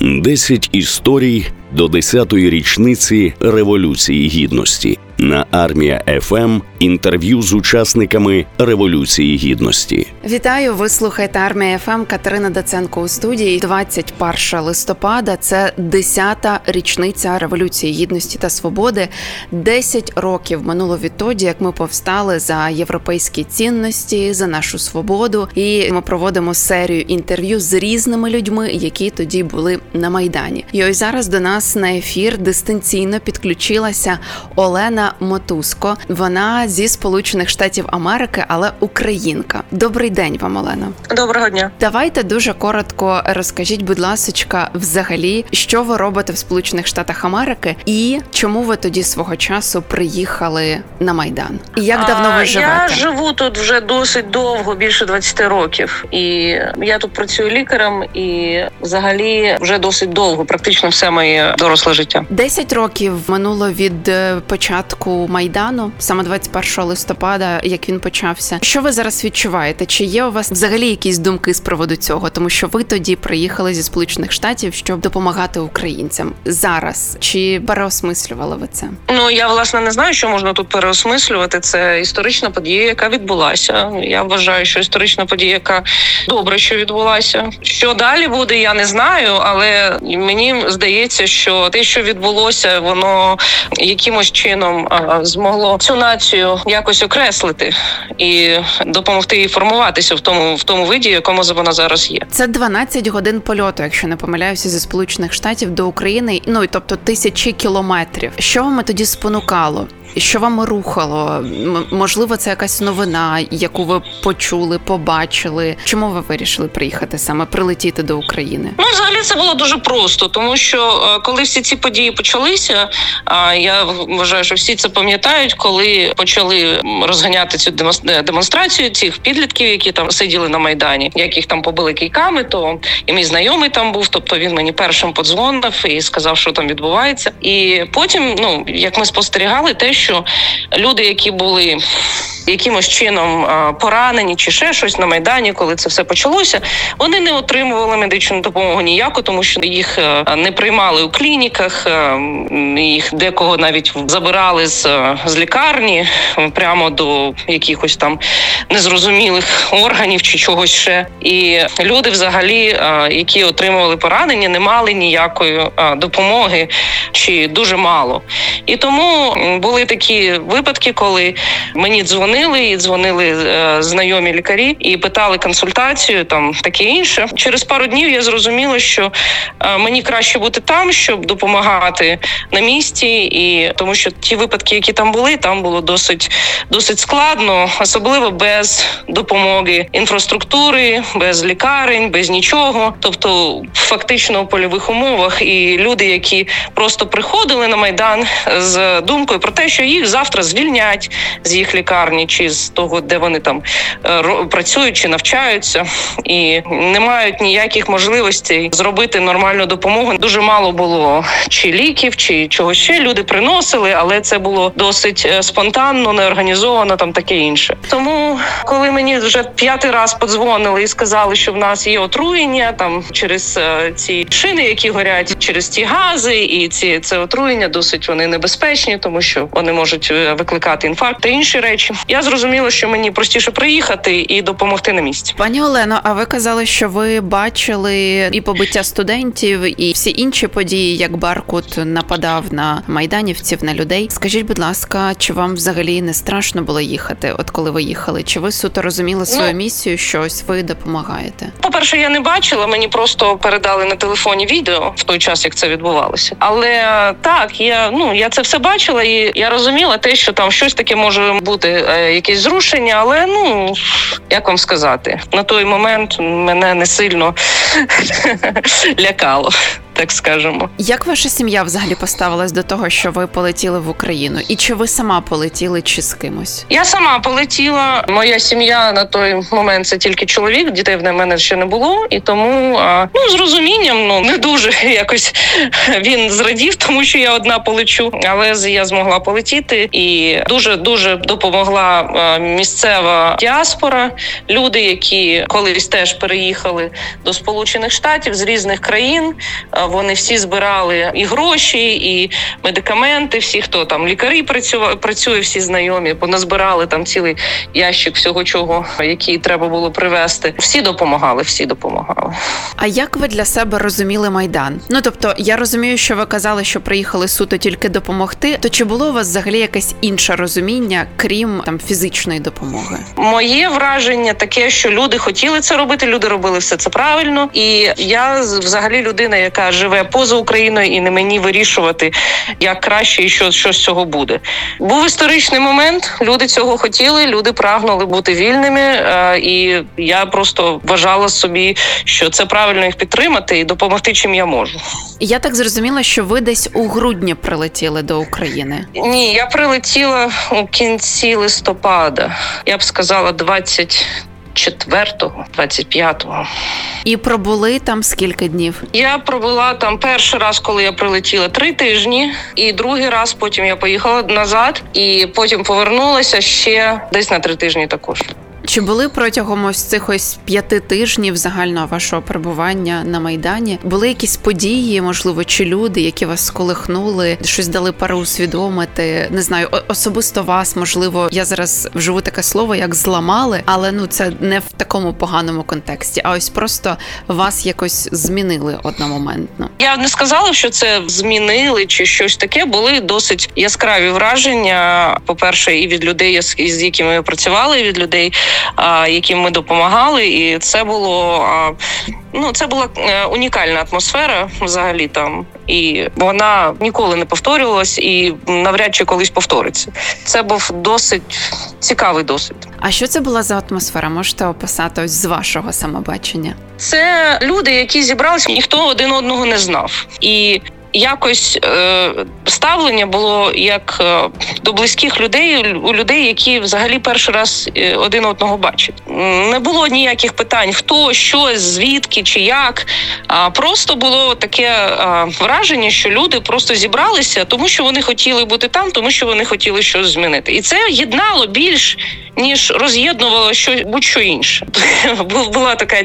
10 історій до 10-ї річниці Революції Гідності. На Армія FM інтерв'ю з учасниками Революції Гідності. Вітаю, ви слухаєте Армія FM, Катерина Доценко у студії. 21 листопада – це 10-та річниця Революції Гідності та Свободи. 10 років минуло відтоді, як ми повстали за європейські цінності, за нашу свободу. І ми проводимо серію інтерв'ю з різними людьми, які тоді були на Майдані. І ось зараз до нас на ефір дистанційно підключилася Олена Мотузко. Вона зі Сполучених Штатів Америки, але українка. Добрий день вам, Олена. Доброго дня. Давайте дуже коротко розкажіть, будь ласочка, взагалі, що ви робите в Сполучених Штатах Америки і чому ви тоді свого часу приїхали на Майдан? І як давно ви живете? Я живу тут вже досить довго, більше 20 років. І я тут працюю лікарем і взагалі вже досить довго, практично все моє доросле життя. 10 років минуло від початку Майдану, саме 21 листопада, як він почався. Що ви зараз відчуваєте? Чи є у вас взагалі якісь думки з приводу цього? Тому що ви тоді приїхали зі Сполучених Штатів, щоб допомагати українцям. Зараз. Чи переосмислювали ви це? Ну, я, власне, не знаю, що можна тут переосмислювати. Це історична подія, яка відбулася. Я вважаю, що історична подія, яка добре, що відбулася. Що далі буде, я не знаю, але мені здається, що те, що відбулося, воно якимось чином змогло цю націю якось окреслити і допомогти їй формуватися в тому виді, якому вона зараз є. Це 12 годин польоту, якщо не помиляюся, зі Сполучених Штатів до України, ну і тобто тисячі кілометрів. Що вам тоді спонукало? Що вам рухало? Можливо, це якась новина, яку ви почули, побачили? Чому ви вирішили приїхати саме, прилетіти до України? Ну, взагалі, це було дуже просто, тому що коли всі ці події почалися, я вважаю, що всі це пам'ятають, коли почали розганяти цю демонстрацію цих підлітків, які там сиділи на Майдані, як їх там побили кийками, то і мій знайомий там був, тобто він мені першим подзвонив і сказав, що там відбувається. І потім, ну, як ми спостерігали, те, що люди, які були якимось чином поранені чи ще щось на Майдані, коли це все почалося, вони не отримували медичну допомогу ніяку, тому що їх не приймали у клініках, їх декого навіть забирали з лікарні прямо до якихось там незрозумілих органів чи чогось ще. І люди взагалі, які отримували поранення, не мали ніякої допомоги чи дуже мало. І тому були такі випадки, коли мені дзвонили знайомі лікарі і питали консультацію, там таке інше. Через пару днів я зрозуміла, що мені краще бути там, щоб допомагати на місці, і тому що ті випадки, які там були, там було досить складно, особливо без допомоги інфраструктури, без лікарень, без нічого. Тобто фактично у польових умовах, і люди, які просто приходили на Майдан з думкою про те, що їх завтра звільнять з їх лікарні чи з того, де вони там працюють чи навчаються, і не мають ніяких можливостей зробити нормальну допомогу. Дуже мало було чи ліків, чи чого ще. Люди приносили, але це було досить спонтанно, неорганізовано, там таке інше. Тому, коли мені вже 5-й раз подзвонили і сказали, що в нас є отруєння там через ці шини, які горять, через ті гази, і це отруєння досить вони небезпечні, тому що вони можуть викликати інфаркт та інші речі. Я зрозуміла, що мені простіше приїхати і допомогти на місці. Пані Олено, а ви казали, що ви бачили і побиття студентів, і всі інші події, як Баркут нападав на майданівців, на людей. Скажіть, будь ласка, чи вам взагалі не страшно було їхати, от коли ви їхали? Чи ви суто розуміли свою місію, що ось ви допомагаєте? По-перше, я не бачила, мені просто передали на телефоні відео в той час, як це відбувалося. Але так, я це все бачила, і я розуміла те, що там щось таке може бути, якесь зрушення, але, ну, як вам сказати, на той момент мене не сильно лякало. Так скажемо. Як ваша сім'я взагалі поставилась до того, що ви полетіли в Україну? І чи ви сама полетіли, чи з кимось? Я сама полетіла. Моя сім'я на той момент – це тільки чоловік, дітей в мене ще не було. І тому, з розумінням, не дуже якось він зрадів, тому що я одна полечу. Але я змогла полетіти. І дуже-дуже допомогла місцева діаспора. Люди, які колись теж переїхали до Сполучених Штатів з різних країн, вони всі збирали і гроші, і медикаменти, всі, хто там, лікарі працює, всі знайомі, поназбирали там цілий ящик всього чого, який треба було привезти. Всі допомагали. А як ви для себе розуміли Майдан? Ну, тобто, я розумію, що ви казали, що приїхали суто тільки допомогти, то чи було у вас взагалі якесь інше розуміння, крім там фізичної допомоги? Моє враження таке, що люди хотіли це робити, люди робили все це правильно. І я взагалі людина, яка живе поза Україною і не мені вирішувати, як краще і що з цього буде. Був історичний момент, люди цього хотіли, люди прагнули бути вільними, і я просто вважала собі, що це правильно їх підтримати і допомогти, чим я можу. Я так зрозуміла, що ви десь у грудні прилетіли до України. Ні, я прилетіла у кінці листопада. Я б сказала 24-го, 25-го. І пробули там скільки днів? Я пробула там перший раз, коли я прилетіла, 3 тижні. І другий раз потім я поїхала назад. І потім повернулася ще десь на 3 тижні також. Чи були протягом ось цих ось 5 тижнів загального вашого перебування на Майдані? Були якісь події, можливо, чи люди, які вас сколихнули, щось дали переусвідомити? Не знаю, особисто вас, можливо, я зараз вживу таке слово, як «зламали», але ну це не в такому поганому контексті, а ось просто вас якось змінили одномоментно. Я не сказала, що це змінили чи щось таке. Були досить яскраві враження, по-перше, і від людей, з якими ми працювали, і від людей, яким ми допомагали, і це було це була унікальна атмосфера взагалі там, і вона ніколи не повторювалась і навряд чи колись повториться. Це був досить цікавий досвід. А що це була за атмосфера? Можете описати ось з вашого самобачення? Це люди, які зібралися, ніхто один одного не знав. І якось ставлення було як до близьких людей, у людей, які взагалі перший раз один одного бачать. Не було ніяких питань, хто, що, звідки чи як. А просто було таке враження, що люди просто зібралися, тому що вони хотіли бути там, тому що вони хотіли щось змінити. І це єднало більш, ніж роз'єднувало будь-що інше. Була така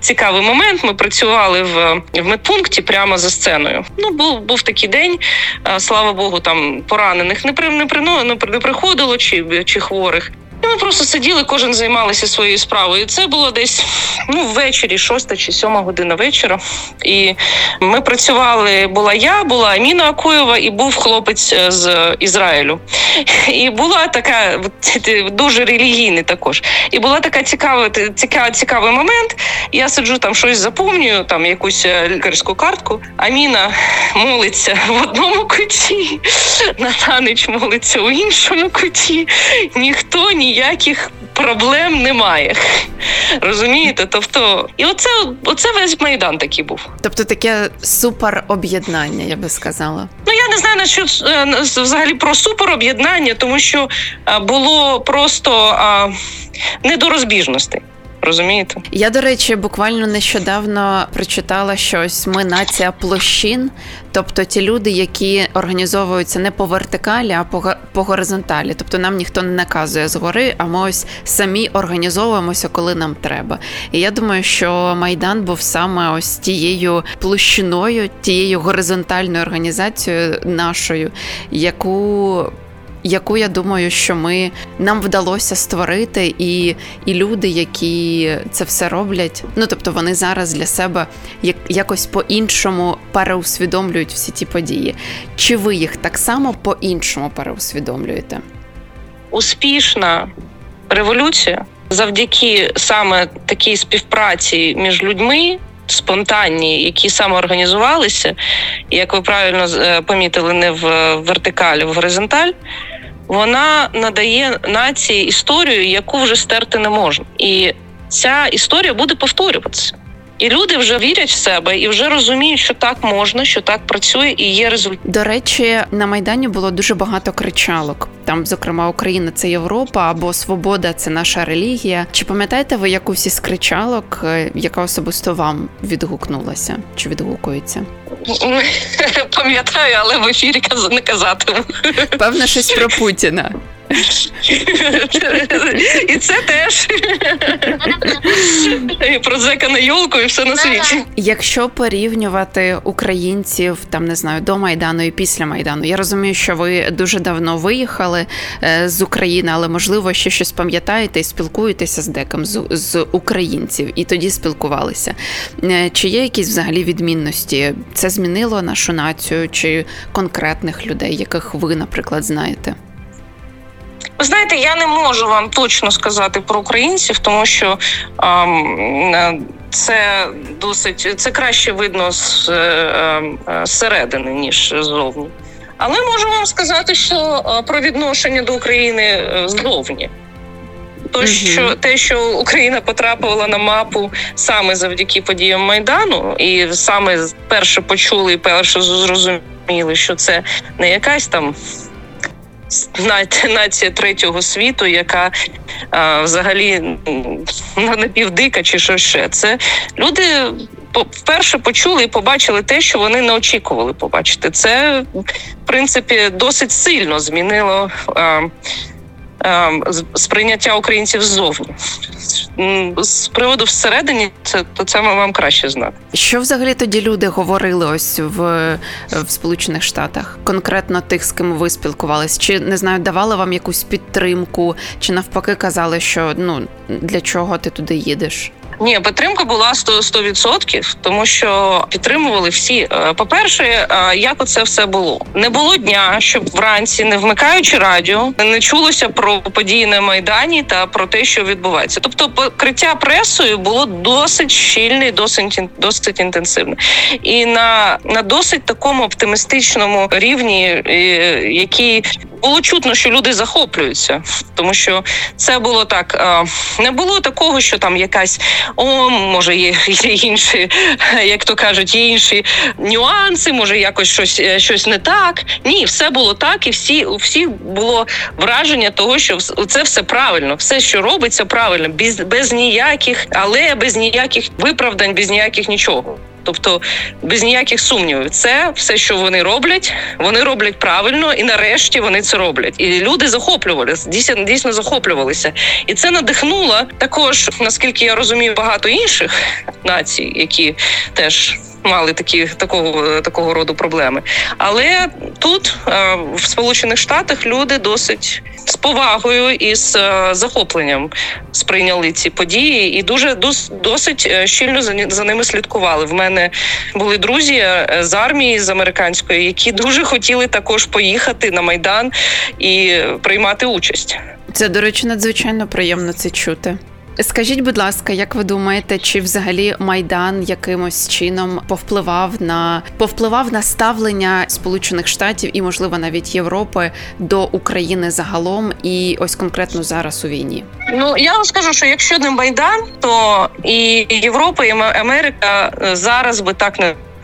цікавий момент. Ми працювали в медпункті прямо за сценою. Ну, був такий день, слава Богу, там поранених не приходило чи хворих. І ми просто сиділи, кожен займалися своєю справою. І це було десь ввечері, 6 чи 7 година вечора. І ми працювали, була Аміна Акуєва і був хлопець з Ізраїлю. І була така, дуже релігійний також. І була така цікавий момент. Я сиджу там, щось запомнюю, там якусь лікарську картку. Аміна молиться в одному куті, Натанич молиться в іншому куті. Ніхто ніяких проблем немає. Розумієте? Тобто, і оце весь Майдан такий був. Тобто таке супероб'єднання, я би сказала. Ну, я не знаю, на що взагалі про супероб'єднання, тому що було просто недорозбіжностей. Розумієте? Я, до речі, буквально нещодавно прочитала, що ось ми нація площин, тобто ті люди, які організовуються не по вертикалі, а по горизонталі. Тобто нам ніхто не наказує згори, а ми ось самі організовуємося, коли нам треба. І я думаю, що Майдан був саме ось тією площиною, тією горизонтальною організацією нашою, яку, я думаю, що нам вдалося створити, і люди, які це все роблять, тобто вони зараз для себе якось по-іншому переусвідомлюють всі ті події. Чи ви їх так само по-іншому переусвідомлюєте? Успішна революція завдяки саме такій співпраці між людьми, спонтанні, які самоорганізувалися, як ви правильно помітили, не в вертикаль, а в горизонталь, вона надає нації історію, яку вже стерти не можна. І ця історія буде повторюватися. І люди вже вірять в себе і вже розуміють, що так можна, що так працює і є результат. До речі, на Майдані було дуже багато кричалок. Там, зокрема, Україна – це Європа, або Свобода – це наша релігія. Чи пам'ятаєте ви якусь із кричалок, яка особисто вам відгукнулася чи відгукується? Пам'ятаю, але в ефірі не казатиму. Певно, щось про Путіна. І це теж. І про зека на йолку, і все на світі. Якщо порівнювати українців, там, не знаю, до Майдану і після Майдану, я розумію, що ви дуже давно виїхали з України, але, можливо, ще щось пам'ятаєте і спілкуєтеся з деком з українців, і тоді спілкувалися. Чи є якісь взагалі відмінності? Це змінило нашу націю, чи конкретних людей, яких ви, наприклад, знаєте? Ви знаєте, я не можу вам точно сказати про українців, тому що це краще видно зсередини, ніж ззовні. Але можу вам сказати, що про відношення до України ззовні. Те, що Україна потрапила на мапу саме завдяки подіям Майдану, і саме перше почули і перше зрозуміли, що це не якась там нація третього світу, яка взагалі напівдика чи що ще. Це люди вперше почули і побачили те, що вони не очікували побачити. Це, в принципі, досить сильно змінило сприйняття українців ззовні. З приводу всередині, це ми вам краще знати. Що взагалі тоді люди говорили ось в Сполучених Штатах? Конкретно тих, з ким ви спілкувались? Чи, не знаю, давали вам якусь підтримку? Чи навпаки казали, що, для чого ти туди їдеш? Ні, підтримка була 100%, тому що підтримували всі. По-перше, як оце все було? Не було дня, щоб вранці, не вмикаючи радіо, не чулося про події на Майдані та про те, що відбувається. Тобто покриття пресою було досить щільне, досить інтенсивне. І на досить такому оптимістичному рівні, який було чутно, що люди захоплюються, тому що це було так. Не було такого, що там якась, може, є інші, як то кажуть, є інші нюанси, може, якось щось не так. Ні, все було так, і у всіх було враження того, що це все правильно, все, що робиться, правильно, без ніяких, але без ніяких виправдань, без ніяких нічого. Тобто без ніяких сумнівів. Це все, що вони роблять правильно, і нарешті вони це роблять. І люди захоплювалися, дійсно захоплювалися. І це надихнуло також, наскільки я розумію, багато інших націй, які теж мали такого роду проблеми. Але тут, в Сполучених Штатах, люди досить з повагою і з захопленням сприйняли ці події і досить щільно за ними слідкували. В мене були друзі з армії, з американської, які дуже хотіли також поїхати на Майдан і приймати участь. Це, до речі, надзвичайно приємно це чути. Скажіть, будь ласка, як ви думаєте, чи взагалі Майдан якимось чином повпливав на ставлення Сполучених Штатів і, можливо, навіть Європи до України загалом і ось конкретно зараз у війні? Я вам скажу, що якщо не Майдан, то і Європа, і Америка зараз би так не допомогла.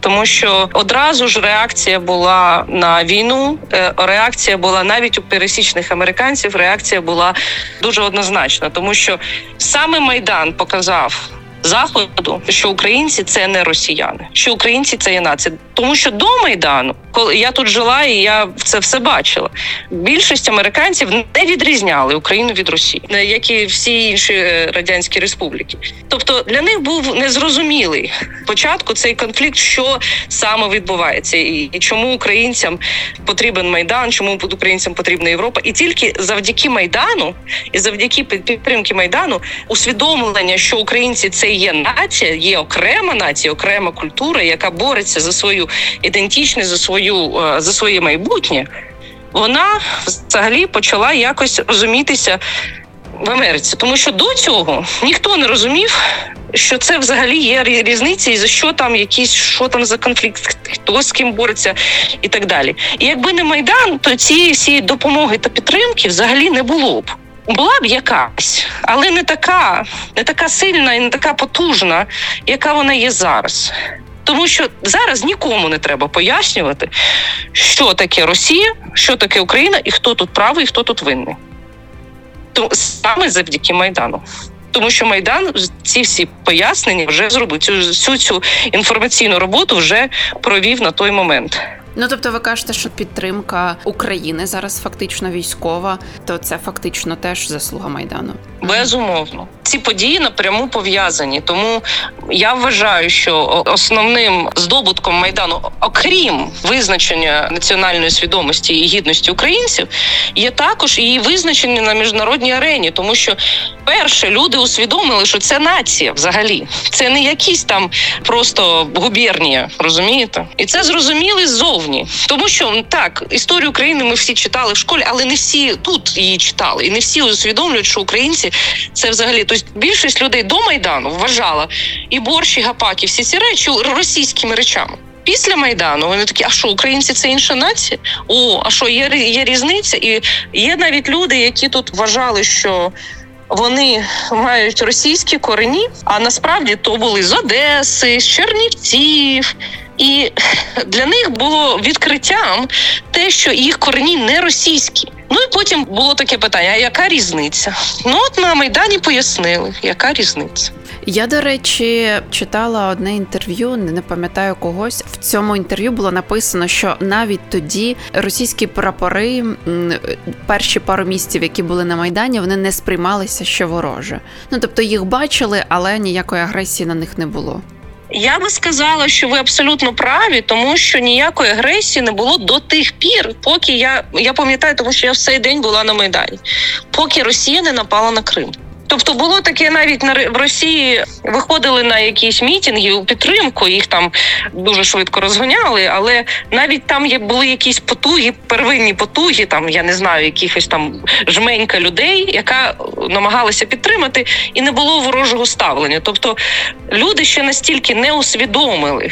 Тому що одразу ж реакція була на війну, реакція була навіть у пересічних американців, реакція була дуже однозначна. Тому що саме Майдан показав Заходу, що українці – це не росіяни, що українці – це є нація. Тому що до Майдану, коли я тут жила і я це все бачила, більшість американців не відрізняли Україну від Росії, як і всі інші радянські республіки. Тобто для них був незрозумілий спочатку цей конфлікт, що саме відбувається, і чому українцям потрібен Майдан, чому українцям потрібна Європа. І тільки завдяки Майдану і завдяки підтримки Майдану усвідомлення, що українці – це є нація, є окрема нація, окрема культура, яка бореться за свою ідентичність, за своє майбутнє, вона взагалі почала якось розумітися в Америці. Тому що до цього ніхто не розумів, що це взагалі є різниці, і за що там за конфлікт, хто з ким бореться і так далі. І якби не Майдан, то цієї всієї допомоги та підтримки взагалі не було б. Була б якась, але не така сильна і не така потужна, яка вона є зараз. Тому що зараз нікому не треба пояснювати, що таке Росія, що таке Україна, і хто тут правий, і хто тут винний. То саме завдяки Майдану. Тому що Майдан ці всі пояснення вже зробив, всю цю інформаційну роботу вже провів на той момент. Ну, тобто ви кажете, що підтримка України зараз фактично військова, то це фактично теж заслуга Майдану. Безумовно. Ці події напряму пов'язані. Тому я вважаю, що основним здобутком Майдану, окрім визначення національної свідомості і гідності українців, є також її визначення на міжнародній арені. Тому що, перше, люди усвідомили, що це нація взагалі. Це не якісь там просто губернія, розумієте? І це зрозуміли ззовні. Тому що, так, історію України ми всі читали в школі, але не всі тут її читали. І не всі усвідомлюють, що українці – це взагалі... Тобто більшість людей до Майдану вважала і борщ, і гапаки, всі ці речі російськими речами. Після Майдану вони такі, а що, українці – це інша нація? О, а що, є різниця? І є навіть люди, які тут вважали, що вони мають російські корені, а насправді то були з Одеси, з Чернівців. І для них було відкриттям те, що їх корені не російські. Ну і потім було таке питання, а яка різниця? Ну от на Майдані пояснили, яка різниця. Я, до речі, читала одне інтерв'ю, не пам'ятаю когось. В цьому інтерв'ю було написано, що навіть тоді російські прапори, перші пару місців, які були на Майдані, вони не сприймалися, що вороже. Ну, тобто їх бачили, але ніякої агресії на них не було. Я би сказала, що ви абсолютно праві, тому що ніякої агресії не було до тих пір, поки я пам'ятаю, тому що я в цей день була на Майдані, поки Росія не напала на Крим. Тобто було таке, навіть в Росії виходили на якісь мітинги у підтримку, їх там дуже швидко розганяли, але навіть там були якісь потуги, первинні потуги, там, я не знаю, якихось там жменька людей, яка намагалася підтримати, і не було ворожого ставлення. Тобто люди ще настільки не усвідомили,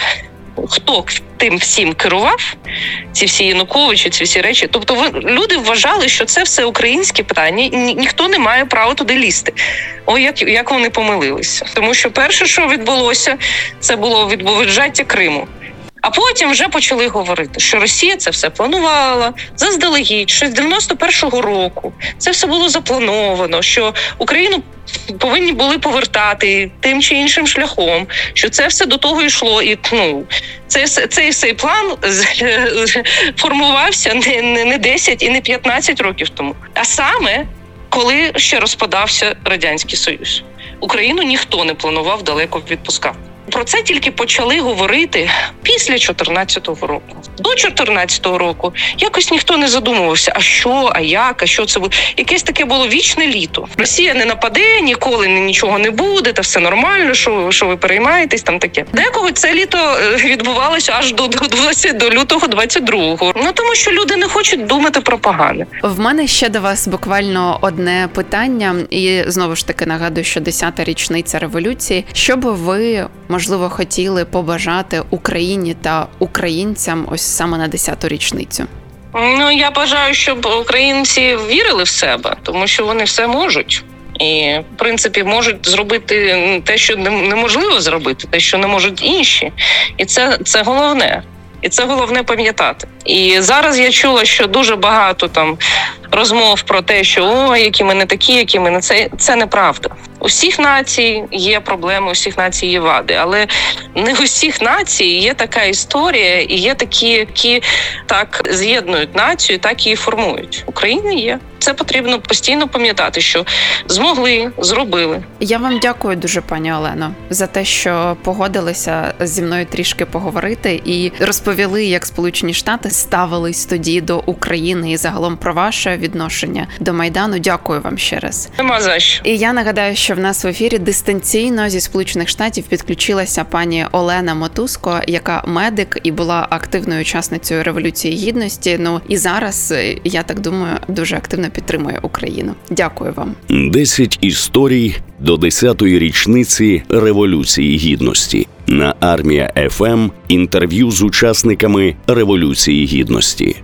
хто тим всім керував, ці всі Януковичі, ці всі речі. Тобто люди вважали, що це все українські питання, і ніхто не має права туди лізти. Ой, як вони помилилися. Тому що перше, що відбулося, це було віджаття Криму. А потім вже почали говорити, що Росія це все планувала заздалегідь, що з 91-го року це все було заплановано, що Україну повинні були повертати тим чи іншим шляхом, що це все до того йшло. І цей план формувався не 10 і не 15 років тому, а саме коли ще розпадався Радянський Союз. Україну ніхто не планував далеко відпускати. Про це тільки почали говорити після 14-го року. До 14-го року якось ніхто не задумувався, а що, а як, а що це буде. Якесь таке було вічне літо. Росія не нападе, ніколи нічого не буде, та все нормально, що ви переймаєтесь, там таке. Декого це літо відбувалося аж до лютого 22-го. Ну, тому що люди не хочуть думати про погане. В мене ще до вас буквально одне питання. І знову ж таки нагадую, що 10-та річниця революції. Що би ви, можливо, хотіли побажати Україні та українцям ось саме на 10-ту річницю? Ну, я бажаю, щоб українці вірили в себе, тому що вони все можуть. І, в принципі, можуть зробити те, що неможливо зробити, те, що не можуть інші. І це головне. І це головне пам'ятати. І зараз я чула, що дуже багато там розмов про те, що ой, які ми не такі, які ми не це. Це неправда. У всіх націй є проблеми, у всіх націй є вади. Але не у всіх націй є така історія, і є такі, які так з'єднують націю, так її формують. Україна є. Це потрібно постійно пам'ятати, що змогли, зробили. Я вам дякую дуже, пані Олено, за те, що погодилися зі мною трішки поговорити і розповіли, як Сполучені Штати ставились тоді до України і загалом про ваше відношення до Майдану. Дякую вам ще раз. Нема за що. І я нагадаю, що в нас в ефірі дистанційно зі Сполучених Штатів підключилася пані Олена Мотузко, яка медик і була активною учасницею Революції Гідності. Ну і зараз, я так думаю, дуже активно підтримує Україну. Дякую вам. 10 історій до 10-ї річниці Революції Гідності. На Армія FM інтерв'ю з учасниками Революції Гідності.